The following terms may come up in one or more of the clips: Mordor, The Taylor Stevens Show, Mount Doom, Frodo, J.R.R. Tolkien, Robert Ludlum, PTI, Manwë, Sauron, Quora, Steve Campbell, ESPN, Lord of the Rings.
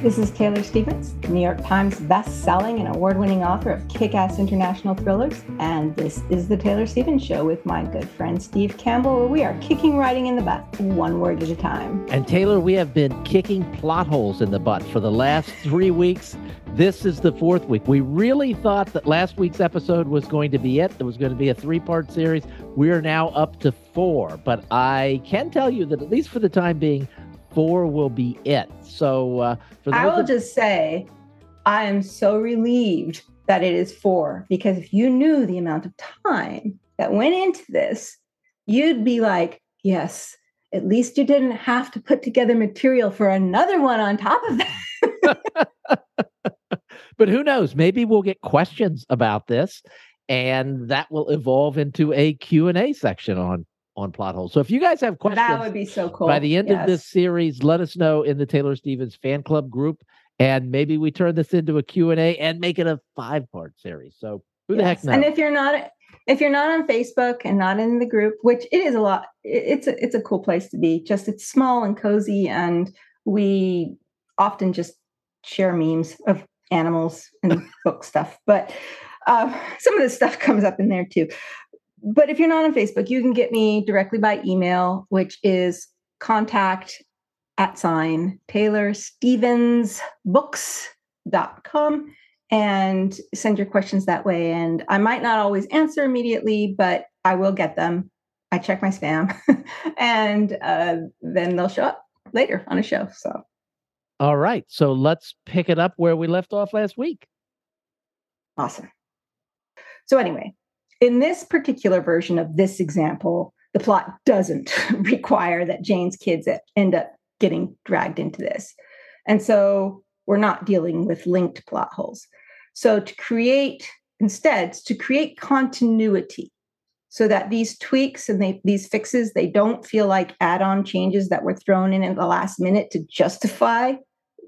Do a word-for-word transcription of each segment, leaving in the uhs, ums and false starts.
This is Taylor Stevens, New York Times best-selling and award-winning author of kick-ass international thrillers, and this is The Taylor Stevens Show with my good friend Steve Campbell, where we are kicking writing in the butt, one word at a time. And Taylor, we have been kicking plot holes in the butt for the last three weeks. This is the fourth week. We really thought that last week's episode was going to be it. There was going to be a three-part series. We are now up to four, but I can tell you that at least for the time being, four will be it. So uh, for the I will of- just say, I am so relieved that it is four, because if you knew the amount of time that went into this, you'd be like, yes, at least you didn't have to put together material for another one on top of that. But who knows? Maybe we'll get questions about this, and that will evolve into a Q and A section on on plot holes. So if you guys have questions, that would be so cool. By the end yes. of this series, let us know in the Taylor Stevens fan club group, and maybe we turn this into a Q and A and make it a five-part series. So who yes. the heck knows? And if you're not if you're not on Facebook and not in the group, which it is a lot, it's a, it's a cool place to be. Just it's small and cozy, and we often just share memes of animals and book stuff. But um, some of this stuff comes up in there too. But if you're not on Facebook, you can get me directly by email, which is contact at sign taylor stevens books dot com, and send your questions that way. And I might not always answer immediately, but I will get them. I check my spam and uh, then they'll show up later on a show. So, all right. So let's pick it up where we left off last week. Awesome. So anyway, in this particular version of this example, the plot doesn't require that Jane's kids end up getting dragged into this. And so we're not dealing with linked plot holes. So to create, instead, to create continuity so that these tweaks and they, these fixes, they don't feel like add-on changes that were thrown in at the last minute to justify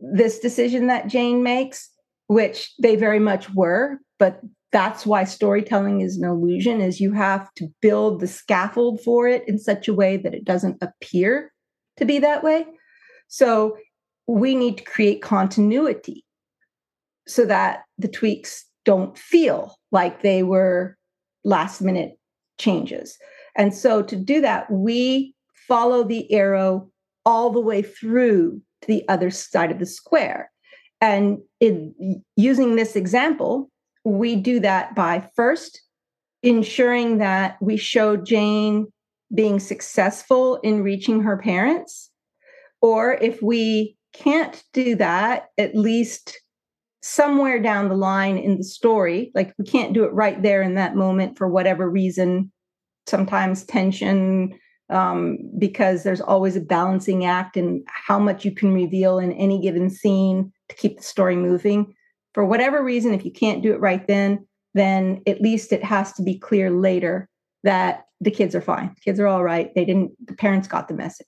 this decision that Jane makes, which they very much were, but that's why storytelling is an illusion, is you have to build the scaffold for it in such a way that it doesn't appear to be that way. So we need to create continuity so that the tweaks don't feel like they were last minute changes. And so to do that, we follow the arrow all the way through to the other side of the square. And in using this example, we do that by first ensuring that we show Jane being successful in reaching her parents, or if we can't do that, at least somewhere down the line in the story, like we can't do it right there in that moment for whatever reason, sometimes tension, um, because there's always a balancing act in how much you can reveal in any given scene to keep the story moving. For whatever reason, if you can't do it right then, then at least it has to be clear later that the kids are fine. The kids are all right. They didn't, the parents got the message.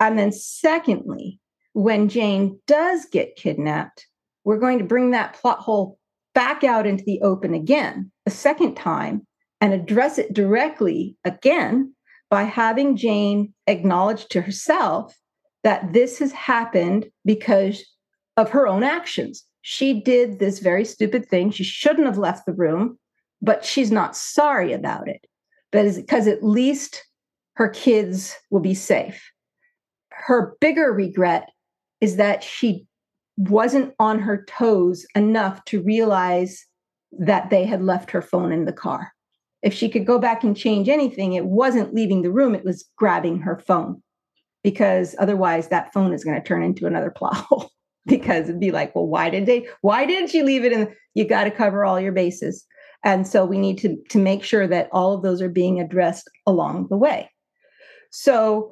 And then secondly, when Jane does get kidnapped, we're going to bring that plot hole back out into the open again, a second time, and address it directly again by having Jane acknowledge to herself that this has happened because of her own actions. She did this very stupid thing. She shouldn't have left the room, but she's not sorry about it. But because at least her kids will be safe. Her bigger regret is that she wasn't on her toes enough to realize that they had left her phone in the car. If she could go back and change anything, it wasn't leaving the room. It was grabbing her phone, because otherwise that phone is going to turn into another plot hole. Because it'd be like, well, why did they, why did she leave it in? You got to cover all your bases. And so we need to, to make sure that all of those are being addressed along the way. So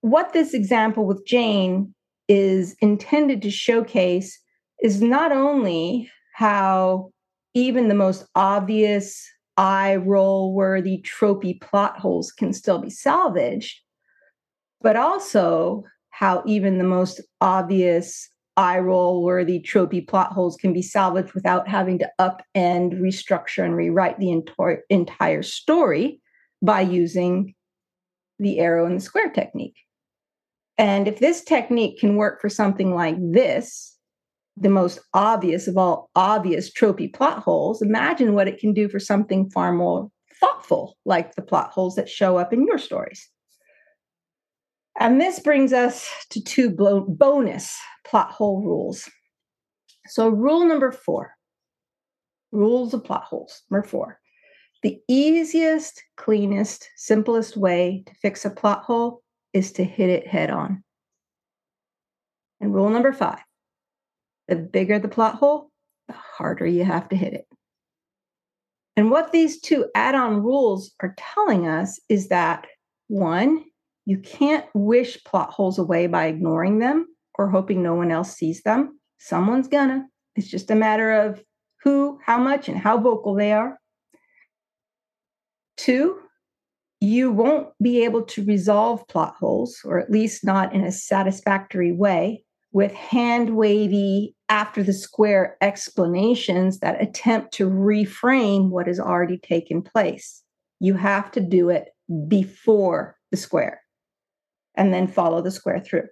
what this example with Jane is intended to showcase is not only how even the most obvious eye roll worthy tropey plot holes can still be salvaged, but also how even the most obvious eye roll worthy tropey plot holes can be salvaged without having to upend, restructure, and rewrite the entire entire story by using the arrow and the square technique. And if this technique can work for something like this, the most obvious of all obvious tropey plot holes, imagine what it can do for something far more thoughtful, like the plot holes that show up in your stories. And this brings us to two bonus plot hole rules. So rule number four, rules of plot holes, number four. The easiest, cleanest, simplest way to fix a plot hole is to hit it head on. And rule number five, the bigger the plot hole, the harder you have to hit it. And what these two add-on rules are telling us is that, one, you can't wish plot holes away by ignoring them or hoping no one else sees them. Someone's gonna. It's just a matter of who, how much, and how vocal they are. Two, you won't be able to resolve plot holes, or at least not in a satisfactory way, with hand-wavy, after-the-square explanations that attempt to reframe what has already taken place. You have to do it before the square, and then follow the square through.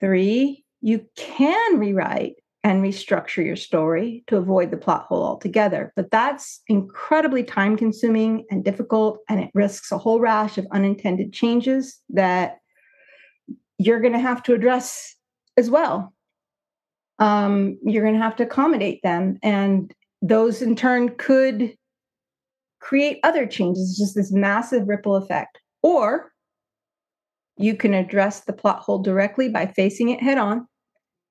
Three, you can rewrite and restructure your story to avoid the plot hole altogether, but that's incredibly time-consuming and difficult, and it risks a whole rash of unintended changes that you're going to have to address as well. Um, you're going to have to accommodate them, and those in turn could create other changes. It's just this massive ripple effect. Or you can address the plot hole directly by facing it head on,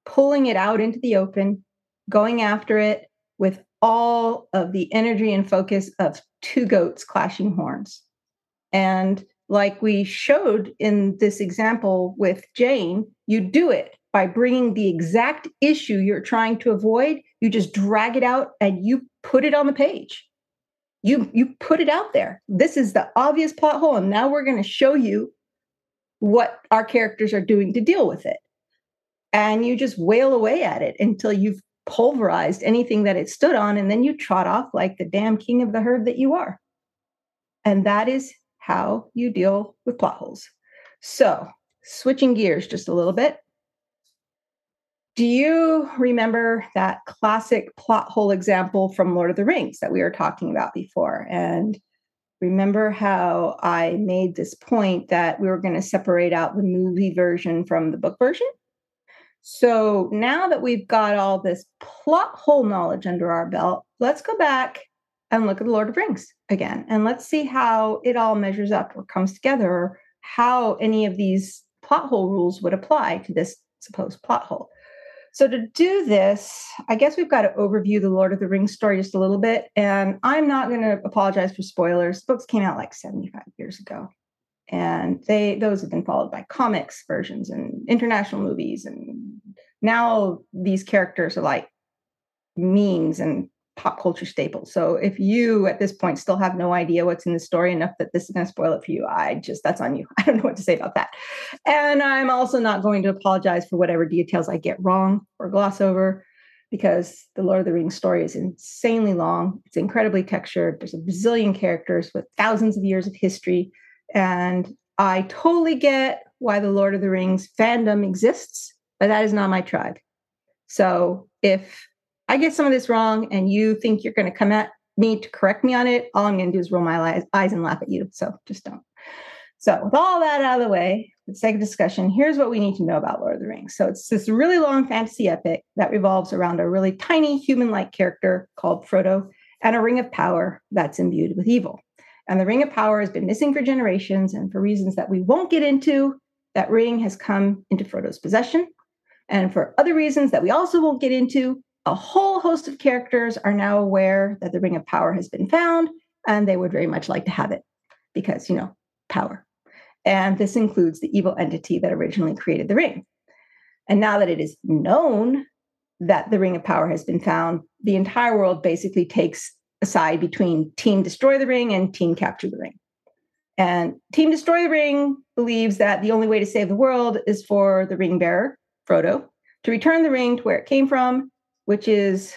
pulling it out into the open, going after it with all of the energy and focus of two goats clashing horns. And like we showed in this example with Jane, you do it by bringing the exact issue you're trying to avoid. You just drag it out and you put it on the page. You you put it out there. This is the obvious plot hole, and now we're going to show you what our characters are doing to deal with it. And you just wail away at it until you've pulverized anything that it stood on, and then you trot off like the damn king of the herd that you are. And that is how you deal with plot holes. So, switching gears just a little bit. Do you remember that classic plot hole example from Lord of the Rings that we were talking about before? And remember how I made this point that we were going to separate out the movie version from the book version? So now that we've got all this plot hole knowledge under our belt, let's go back and look at the Lord of the Rings again. And let's see how it all measures up or comes together, or how any of these plot hole rules would apply to this supposed plot hole. So to do this, I guess we've got to overview the Lord of the Rings story just a little bit. And I'm not going to apologize for spoilers. Books came out like seventy-five years ago. And they those have been followed by comics versions and international movies. And now these characters are like memes and pop culture staples. So if you at this point still have no idea what's in the story enough that this is going to spoil it for you, I just, that's on you. I don't know what to say about that. And I'm also not going to apologize for whatever details I get wrong or gloss over, because the Lord of the Rings story is insanely long. It's incredibly textured. There's a bazillion characters with thousands of years of history. And I totally get why the Lord of the Rings fandom exists, but that is not my tribe. So if I get some of this wrong and you think you're going to come at me to correct me on it, all I'm going to do is roll my eyes and laugh at you. So just don't. So with all that out of the way, for the sake of discussion, here's what we need to know about Lord of the Rings. So it's this really long fantasy epic that revolves around a really tiny human-like character called Frodo and a ring of power that's imbued with evil. And the ring of power has been missing for generations, and for reasons that we won't get into, that ring has come into Frodo's possession. And for other reasons that we also won't get into, a whole host of characters are now aware that the Ring of Power has been found, and they would very much like to have it because, you know, power. And this includes the evil entity that originally created the ring. And now that it is known that the Ring of Power has been found, the entire world basically takes a side between Team Destroy the Ring and Team Capture the Ring. And Team Destroy the Ring believes that the only way to save the world is for the ring bearer, Frodo, to return the ring to where it came from, which is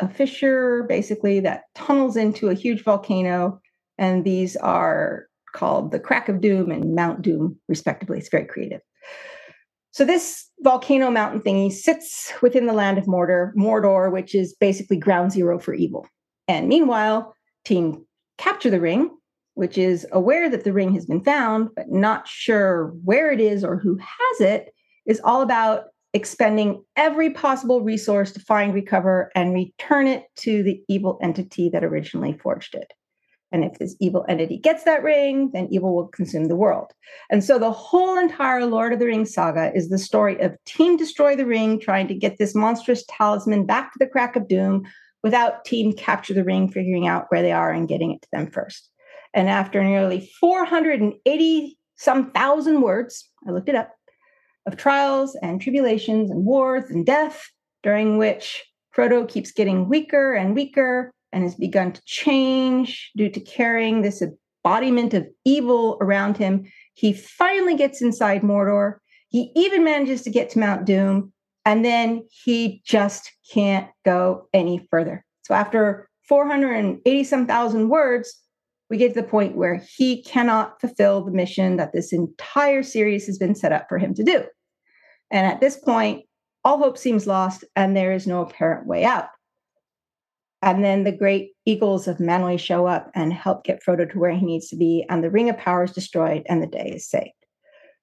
a fissure, basically, that tunnels into a huge volcano. And these are called the Crack of Doom and Mount Doom, respectively. It's very creative. So this volcano mountain thingy sits within the land of Mordor, Mordor, which is basically ground zero for evil. And meanwhile, Team Capture the Ring, which is aware that the ring has been found, but not sure where it is or who has it, is all about expending every possible resource to find, recover, and return it to the evil entity that originally forged it. And if this evil entity gets that ring, then evil will consume the world. And so the whole entire Lord of the Rings saga is the story of Team Destroy the Ring trying to get this monstrous talisman back to the Crack of Doom without Team Capture the Ring figuring out where they are and getting it to them first. And after nearly four hundred eighty some thousand words, I looked it up, of trials and tribulations and wars and death, during which Frodo keeps getting weaker and weaker, and has begun to change due to carrying this embodiment of evil around him. He finally gets inside Mordor. He even manages to get to Mount Doom, and then he just can't go any further. So after four hundred eighty some thousand words, we get to the point where he cannot fulfill the mission that this entire series has been set up for him to do. And at this point, all hope seems lost, and there is no apparent way out. And then the great eagles of Manwë show up and help get Frodo to where he needs to be, and the Ring of Power is destroyed, and the day is saved.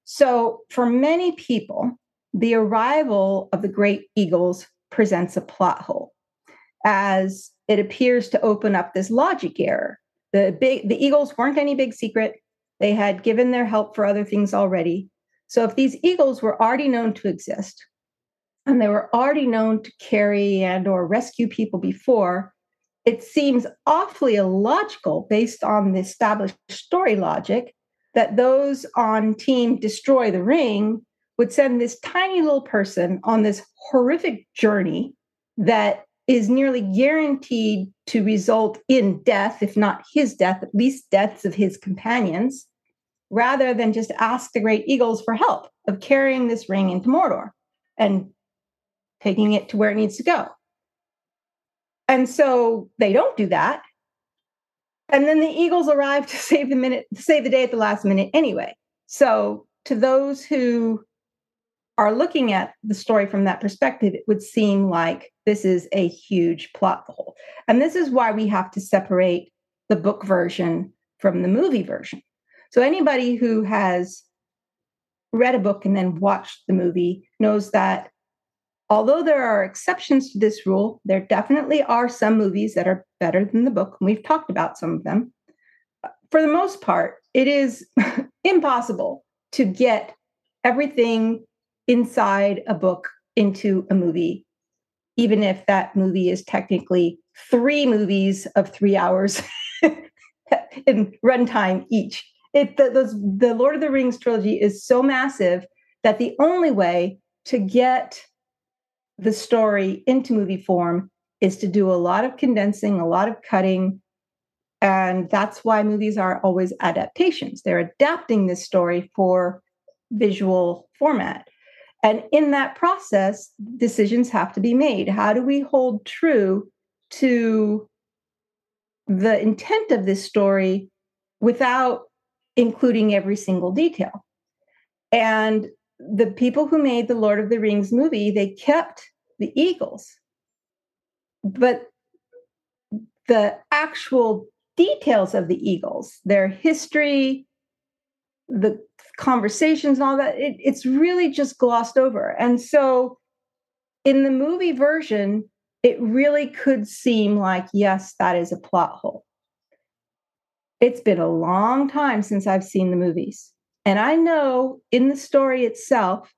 So for many people, the arrival of the great eagles presents a plot hole, as it appears to open up this logic error. The, big, the eagles weren't any big secret. They had given their help for other things already. So if these eagles were already known to exist, and they were already known to carry and or rescue people before, it seems awfully illogical, based on the established story logic, that those on Team Destroy the Ring would send this tiny little person on this horrific journey that is nearly guaranteed to result in death, if not his death, at least deaths of his companions, rather than just ask the great eagles for help of carrying this ring into Mordor and taking it to where it needs to go. And so they don't do that. And then the eagles arrive to save the minute, to save the day at the last minute anyway. So to those who are looking at the story from that perspective, it would seem like this is a huge plot hole. And this is why we have to separate the book version from the movie version. So anybody who has read a book and then watched the movie knows that although there are exceptions to this rule, there definitely are some movies that are better than the book, and we've talked about some of them. For the most part, it is impossible to get everything inside a book into a movie, even if that movie is technically three movies of three hours in runtime each. It, the, those, the Lord of the Rings trilogy is so massive that the only way to get the story into movie form is to do a lot of condensing, a lot of cutting. And that's why movies are always adaptations. They're adapting this story for visual format. And in that process, decisions have to be made. How do we hold true to the intent of this story without including every single detail? And the people who made the Lord of the Rings movie, they kept the eagles, but the actual details of the eagles, their history, the conversations and all that, it, it's really just glossed over. And so in the movie version, it really could seem like, yes, that is a plot hole. It's been a long time since I've seen the movies. And I know in the story itself,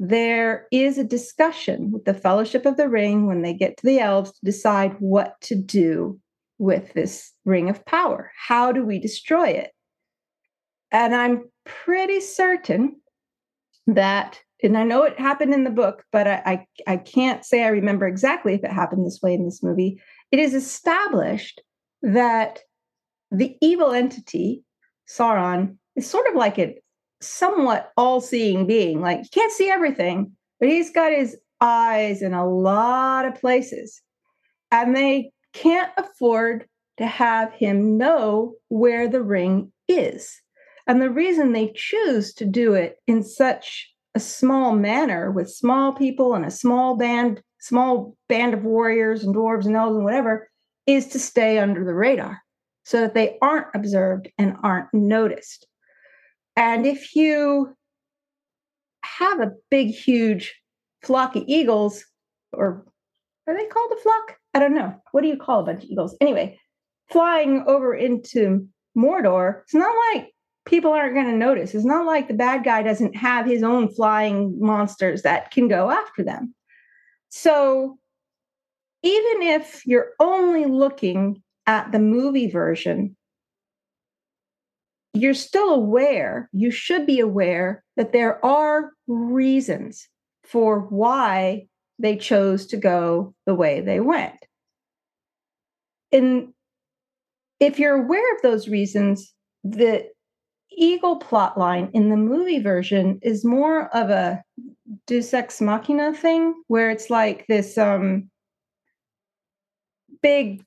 there is a discussion with the Fellowship of the Ring when they get to the elves to decide what to do with this Ring of Power. How do we destroy it? And I'm pretty certain that and I know it happened in the book, but I, I, I can't say I remember exactly if it happened this way in this movie. It is established that the evil entity, Sauron, is sort of like a somewhat all-seeing being. Like, he can't see everything, but he's got his eyes in a lot of places. And they can't afford to have him know where the ring is. And the reason they choose to do it in such a small manner with small people and a small band, small band of warriors and dwarves and elves and whatever, is to stay under the radar so that they aren't observed and aren't noticed. And if you have a big, huge flock of eagles, or are they called a flock? I don't know. What do you call a bunch of eagles? Anyway, flying over into Mordor, it's not like people aren't going to notice. It's not like the bad guy doesn't have his own flying monsters that can go after them. So even if you're only looking at the movie version, you're still aware, you should be aware that there are reasons for why they chose to go the way they went. And if you're aware of those reasons, the eagle plotline in the movie version is more of a deus ex machina thing, where it's like this um, big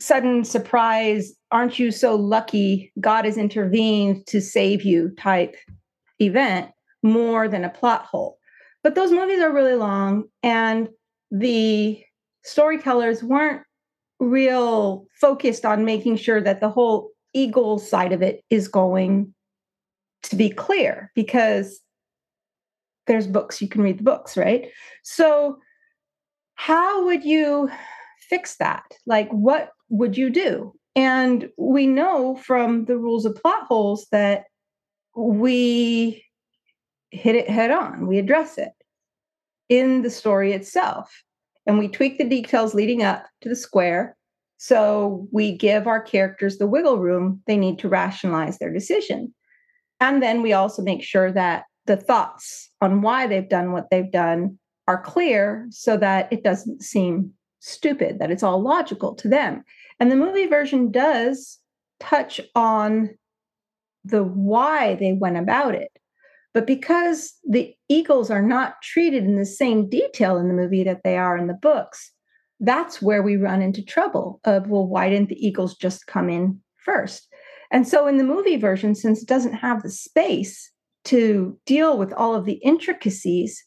sudden surprise, aren't you so lucky, God has intervened to save you type event, more than a plot hole. But those movies are really long, and the storytellers weren't real focused on making sure that the whole eagle side of it is going to be clear, because there's books, you can read the books, right? So how would you fix that? Like, what would you do? And we know from the rules of plot holes that we hit it head on. We address it in the story itself, and we tweak the details leading up to the square, so we give our characters the wiggle room they need to rationalize their decision. And then we also make sure that the thoughts on why they've done what they've done are clear, so that it doesn't seem stupid, that it's all logical to them. And the movie version does touch on the why they went about it. But because the eagles are not treated in the same detail in the movie that they are in the books, that's where we run into trouble of, well, why didn't the eagles just come in first? And so in the movie version, since it doesn't have the space to deal with all of the intricacies,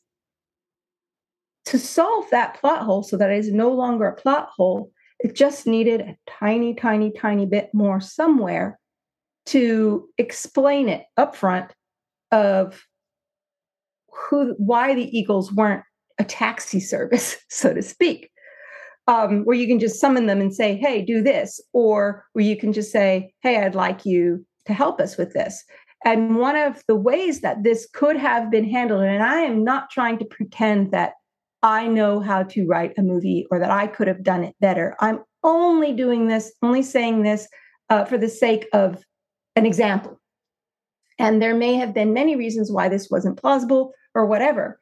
to solve that plot hole so that it is no longer a plot hole, it just needed a tiny, tiny, tiny bit more somewhere to explain it up front of who, why the eagles weren't a taxi service, so to speak, um, where you can just summon them and say, hey, do this, or where you can just say, hey, I'd like you to help us with this. And one of the ways that this could have been handled, and I am not trying to pretend that I know how to write a movie or that I could have done it better. I'm only doing this, only saying this uh, for the sake of an example. And there may have been many reasons why this wasn't plausible or whatever.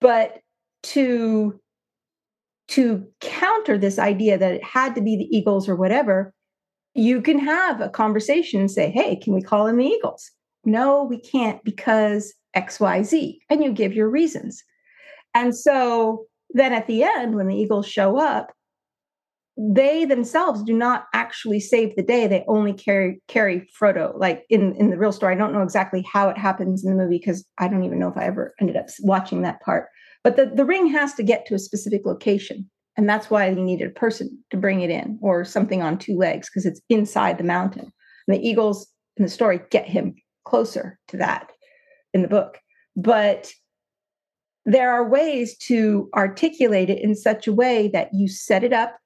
But to, to counter this idea that it had to be the eagles or whatever, you can have a conversation and say, hey, can we call in the eagles? No, we can't because X, Y, Z. And you give your reasons. And so then at the end, when the eagles show up, they themselves do not actually save the day. They only carry carry Frodo, like in, in the real story. I don't know exactly how it happens in the movie because I don't even know if I ever ended up watching that part. But the, the ring has to get to a specific location. And that's why you needed a person to bring it in, or something on two legs, because it's inside the mountain. And the eagles in the story get him closer to that in the book. But there are ways to articulate it in such a way that you set it up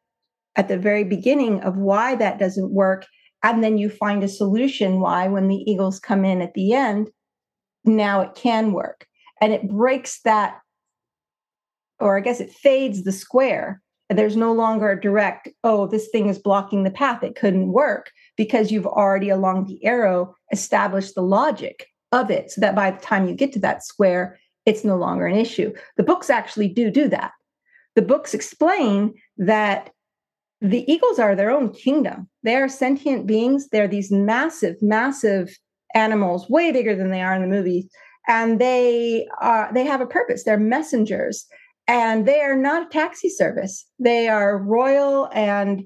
at the very beginning of why that doesn't work, and then you find a solution why, when the eagles come in at the end, now it can work. And it breaks that, or I guess it fades the square. There's no longer a direct, oh, this thing is blocking the path, it couldn't work, because you've already, along the arrow, established the logic of it, so that by the time you get to that square, it's no longer an issue. The books actually do do that. The books explain that the eagles are their own kingdom. They are sentient beings. They're these massive, massive animals, way bigger than they are in the movies. And they are, they have a purpose. They're messengers. And they are not a taxi service. They are royal, and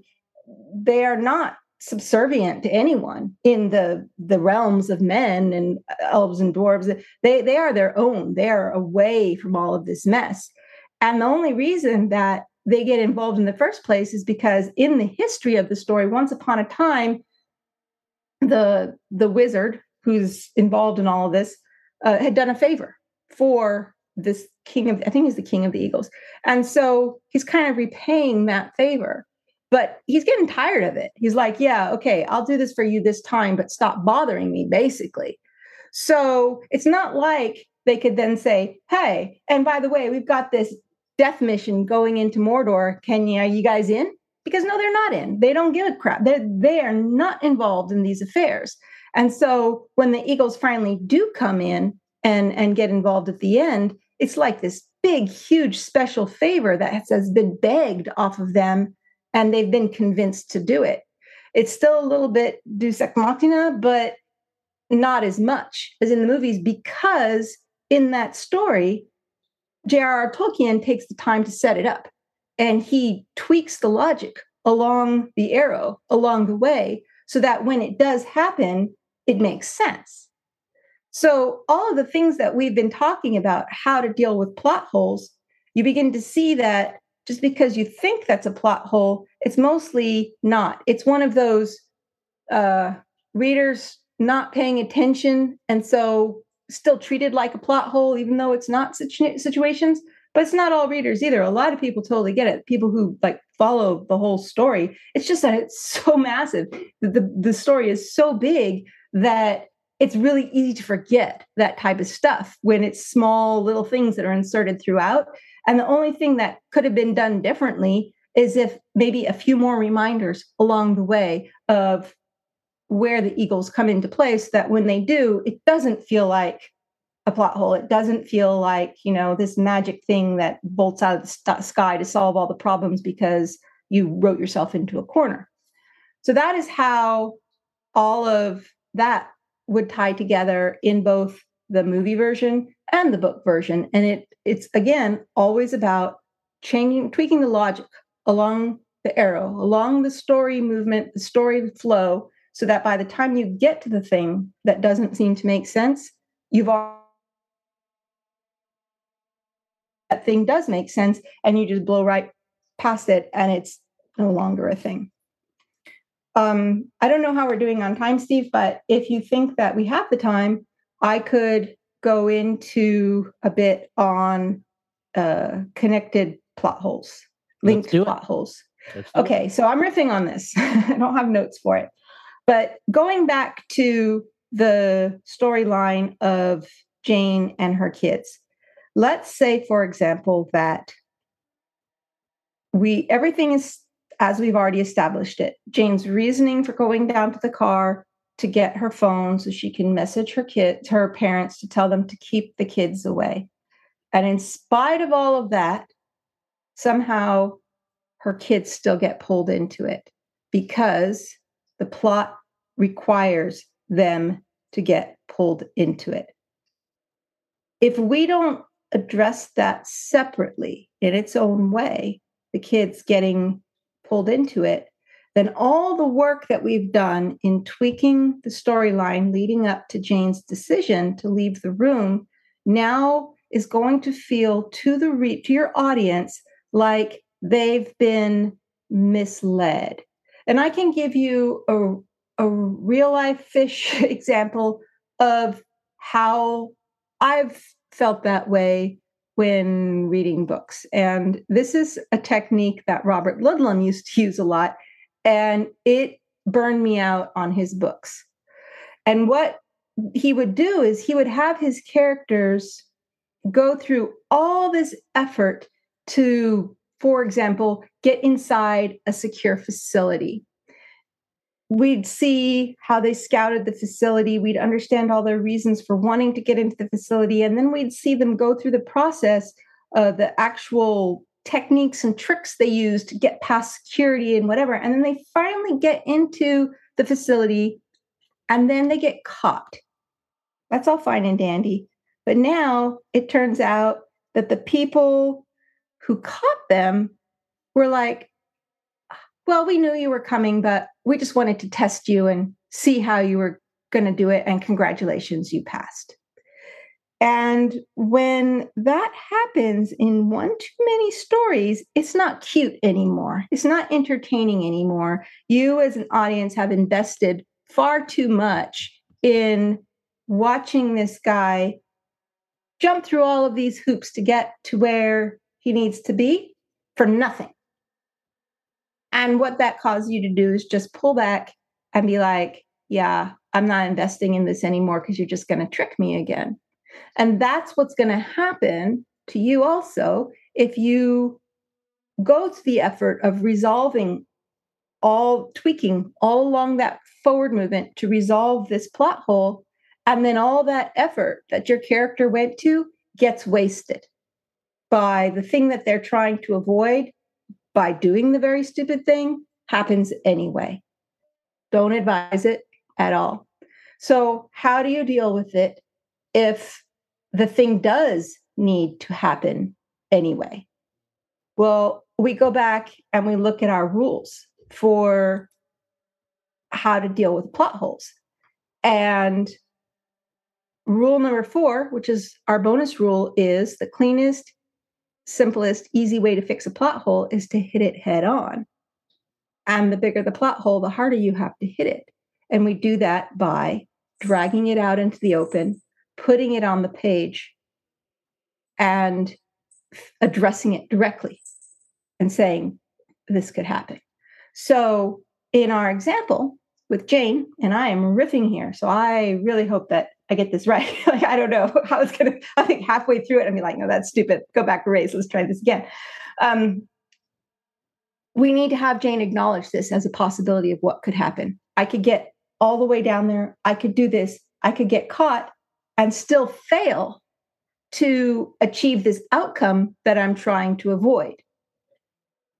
they are not subservient to anyone in the, the realms of men and elves and dwarves. They, they are their own. They are away from all of this mess. And the only reason that they get involved in the first place is because in the history of the story, once upon a time, the, the wizard who's involved in all of this uh, had done a favor for this king of, I think he's the king of the eagles. And so he's kind of repaying that favor, but he's getting tired of it. He's like, yeah, okay, I'll do this for you this time, but stop bothering me, basically. So it's not like they could then say, hey, and by the way, we've got this death mission going into Mordor. Can you, are you guys in? Because no, they're not in. They don't give a crap. They're, they are not involved in these affairs. And so when the eagles finally do come in and, and get involved at the end, it's like this big, huge special favor that has been begged off of them, and they've been convinced to do it. It's still a little bit deus ex machina, but not as much as in the movies, because in that story, J R R. Tolkien takes the time to set it up, and he tweaks the logic along the arrow, along the way, so that when it does happen, it makes sense. So all of the things that we've been talking about, how to deal with plot holes, you begin to see that just because you think that's a plot hole, it's mostly not. It's one of those uh, readers not paying attention, and so still treated like a plot hole, even though it's not situ- situations, but it's not all readers either. A lot of people totally get it. People who like follow the whole story. It's just that it's so massive. The, the story is so big that it's really easy to forget that type of stuff when it's small little things that are inserted throughout. And the only thing that could have been done differently is if maybe a few more reminders along the way of where the eagles come into place, so that when they do, it doesn't feel like a plot hole. It doesn't feel like, you know, this magic thing that bolts out of the st- sky to solve all the problems because you wrote yourself into a corner. So that is how all of that would tie together in both the movie version and the book version. And it it's, again, always about changing, tweaking the logic along the arrow, along the story movement, the story flow, so that by the time you get to the thing that doesn't seem to make sense, you've already, that thing does make sense, and you just blow right past it, and it's no longer a thing. Um, I don't know how we're doing on time, Steve, but if you think that we have the time, I could go into a bit on uh, connected plot holes, linked plot holes. Okay, so I'm riffing on this. I don't have notes for it. But going back to the storyline of Jane and her kids, let's say, for example, that we everything is as we've already established it. Jane's reasoning for going down to the car to get her phone so she can message her kids, her parents, to tell them to keep the kids away. And in spite of all of that, somehow her kids still get pulled into it because the plot requires them to get pulled into it. If we don't address that separately in its own way, the kids getting pulled into it, then all the work that we've done in tweaking the storyline leading up to Jane's decision to leave the room now is going to feel to the re- to your audience like they've been misled. And I can give you a, a real-life-ish example of how I've felt that way when reading books. And this is a technique that Robert Ludlum used to use a lot, and it burned me out on his books. And what he would do is he would have his characters go through all this effort to, for example, get inside a secure facility. we'd see how they scouted the facility. We'd understand all their reasons for wanting to get into the facility. And then we'd see them go through the process of the actual techniques and tricks they use to get past security and whatever. And then they finally get into the facility and then they get caught. That's all fine and dandy. But now it turns out that the people who caught them were like, well, we knew you were coming, but we just wanted to test you and see how you were going to do it. And congratulations, you passed. And when that happens in one too many stories, it's not cute anymore. It's not entertaining anymore. You as an audience have invested far too much in watching this guy jump through all of these hoops to get to where he needs to be for nothing. And what that caused you to do is just pull back and be like, yeah, I'm not investing in this anymore because you're just going to trick me again. And that's what's going to happen to you also if you go to the effort of resolving all, tweaking all along that forward movement to resolve this plot hole. And then all that effort that your character went to gets wasted by the thing that they're trying to avoid, by doing the very stupid thing, happens anyway. Don't advise it at all. So how do you deal with it if the thing does need to happen anyway? Well, we go back and we look at our rules for how to deal with plot holes. And rule number four, which is our bonus rule, is the cleanest, simplest, easy way to fix a plot hole is to hit it head on. And the bigger the plot hole, the harder you have to hit it. And we do that by dragging it out into the open, putting it on the page and addressing it directly and saying, this could happen. So in our example with Jane, and I am riffing here, so I really hope that I get this right. Like, I don't know how it's going to, I think halfway through it, I'd be like, no, that's stupid. Go back, erase. Let's try this again. Um, we need to have Jane acknowledge this as a possibility of what could happen. I could get all the way down there. I could do this. I could get caught and still fail to achieve this outcome that I'm trying to avoid.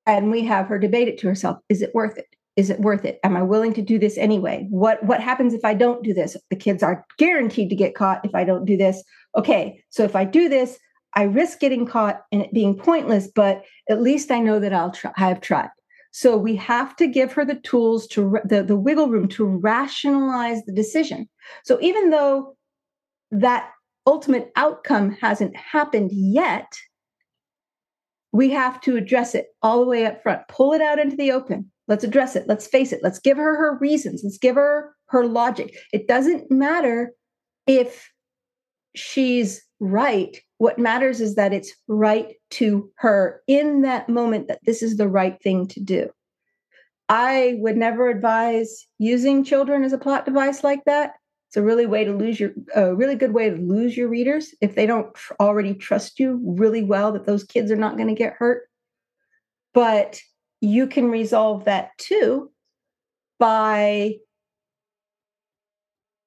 And we have her debate it to herself. Is it worth it? Is it worth it? Am I willing to do this anyway? What what happens if I don't do this? The kids are guaranteed to get caught if I don't do this. Okay, so if I do this, I risk getting caught and it being pointless, but at least I know that I'll try, I've tried. So we have to give her the tools, to the, the wiggle room to rationalize the decision. So even though that ultimate outcome hasn't happened yet, we have to address it all the way up front. Pull it out into the open. Let's address it. Let's face it. Let's give her her reasons. Let's give her her logic. It doesn't matter if she's right. What matters is that it's right to her in that moment, that this is the right thing to do. I would never advise using children as a plot device like that. It's a really way to lose your, a really good way to lose your readers if they don't tr- already trust you really well that those kids are not going to get hurt. But you can resolve that too by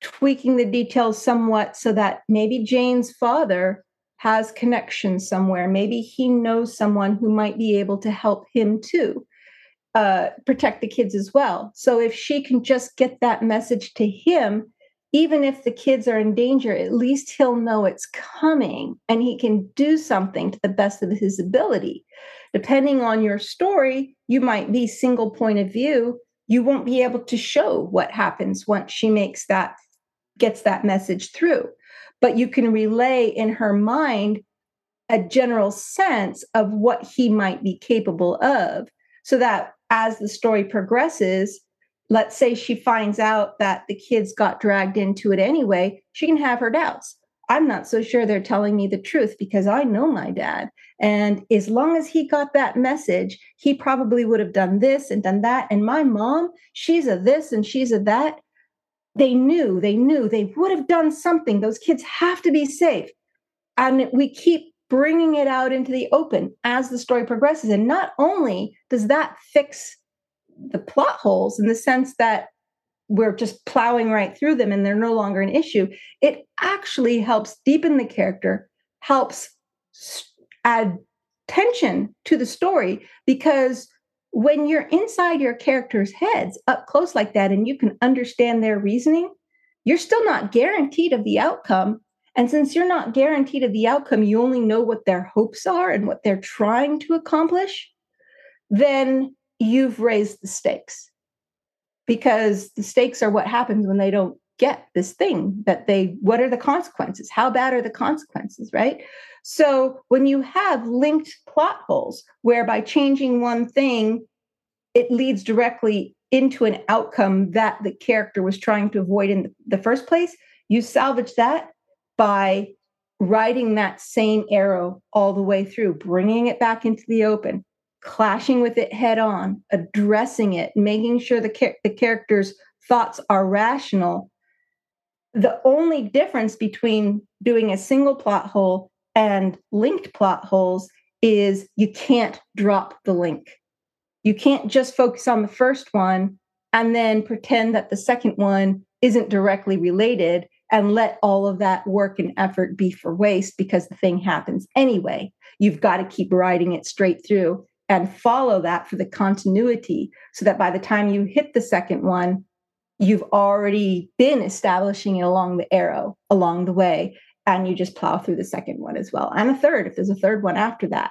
tweaking the details somewhat so that maybe Jane's father has connections somewhere. Maybe he knows someone who might be able to help him too, uh, protect the kids as well. So if she can just get that message to him, even if the kids are in danger, at least he'll know it's coming and he can do something to the best of his ability. Depending on your story, you might be single point of view. You won't be able to show what happens once she makes that, gets that message through. But you can relay in her mind a general sense of what he might be capable of so that as the story progresses, let's say she finds out that the kids got dragged into it anyway, she can have her doubts. I'm not so sure they're telling me the truth because I know my dad. And as long as he got that message, he probably would have done this and done that. And my mom, she's a this and she's a that. They knew, they knew they would have done something. Those kids have to be safe. And we keep bringing it out into the open as the story progresses. And not only does that fix the plot holes in the sense that we're just plowing right through them and they're no longer an issue. It actually helps deepen the character, helps add tension to the story, because when you're inside your character's heads up close like that and you can understand their reasoning, you're still not guaranteed of the outcome. And since you're not guaranteed of the outcome, you only know what their hopes are and what they're trying to accomplish, then you've raised the stakes, because the stakes are what happens when they don't get this thing that they, what are the consequences? How bad are the consequences, right? So when you have linked plot holes, where by changing one thing, it leads directly into an outcome that the character was trying to avoid in the first place, you salvage that by riding that same arrow all the way through, bringing it back into the open, clashing with it head on, addressing it, making sure the, char- the character's thoughts are rational. The only difference between doing a single plot hole and linked plot holes is you can't drop the link. You can't just focus on the first one and then pretend that the second one isn't directly related and let all of that work and effort be for waste, because the thing happens anyway. You've got to keep riding it straight through and follow that for the continuity, so that by the time you hit the second one, you've already been establishing it along the arrow, along the way, and you just plow through the second one as well. And a third, if there's a third one after that.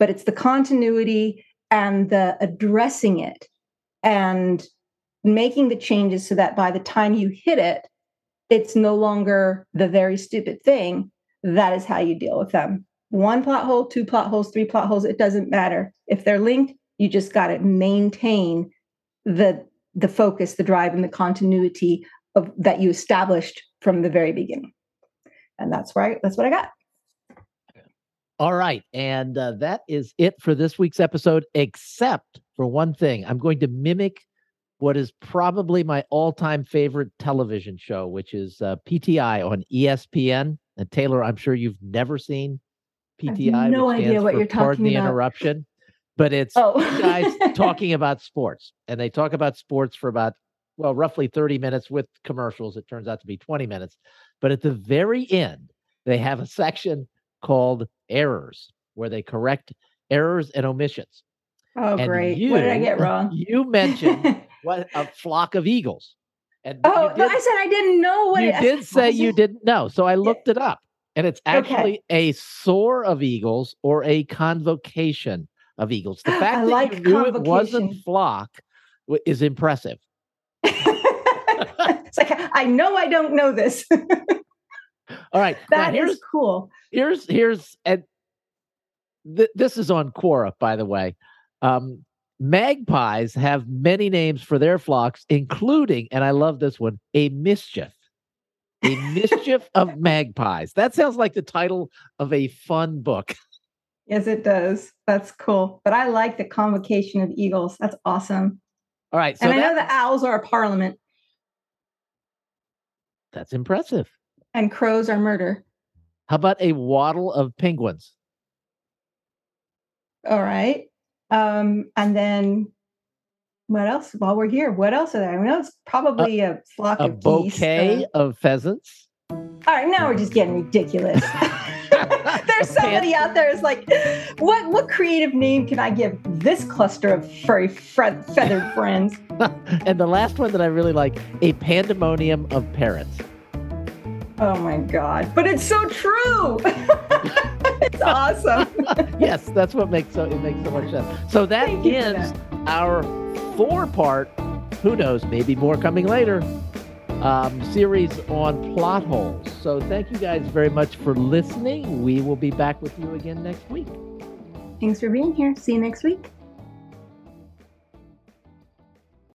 But it's the continuity and the addressing it and making the changes so that by the time you hit it, it's no longer the very stupid thing. That is how you deal with them. One plot hole, two plot holes, three plot holes, it doesn't matter. If they're linked, you just got to maintain the the focus, the drive, and the continuity of that you established from the very beginning. And that's right. That's what I got. All right. And uh, that is it for this week's episode, except for one thing. I'm going to mimic what is probably my all-time favorite television show, which is uh, P T I on E S P N. And Taylor, I'm sure you've never seen P T I. I have no idea what you're talking about. Pardon the interruption. But it's oh. guys talking about sports. And they talk about sports for about, well, roughly thirty minutes with commercials. It turns out to be twenty minutes. But at the very end, they have a section called Errors, where they correct errors and omissions. Oh, and great. You, what did I get wrong? You mentioned what a flock of eagles. And oh, did, no, I said I didn't know what you it You did say you didn't know. So I looked it up. And it's actually okay. a soar of eagles or a convocation of eagles. The fact I that like you knew it wasn't flock is impressive. It's like, I know I don't know this. All right. That now, is cool. Here's, here's, and th- this is on Quora, by the way. Um, magpies have many names for their flocks, including, and I love this one, a mischief. A mischief of magpies. That sounds like the title of a fun book. Yes, it does. That's cool. But I like the convocation of eagles. That's awesome. All right. So and I that, know the owls are a parliament. That's impressive. And crows are murder. How about a waddle of penguins? All right. Um, and then what else? While we're here, what else are there? I know it's probably a, a flock a of geese. A bouquet uh, of pheasants. All right. Now we're just getting ridiculous. There's somebody out there is like, what what creative name can I give this cluster of furry fre- feathered friends? And the last one that I really like, a pandemonium of parrots. Oh my God. But it's so true. It's awesome. Yes, that's what makes so it makes so much sense. So that Thank ends our four-part, who knows, maybe more coming later. Um, series on plot holes. So thank you guys very much for listening. We will be back with you again next week. Thanks for being here. See you next week.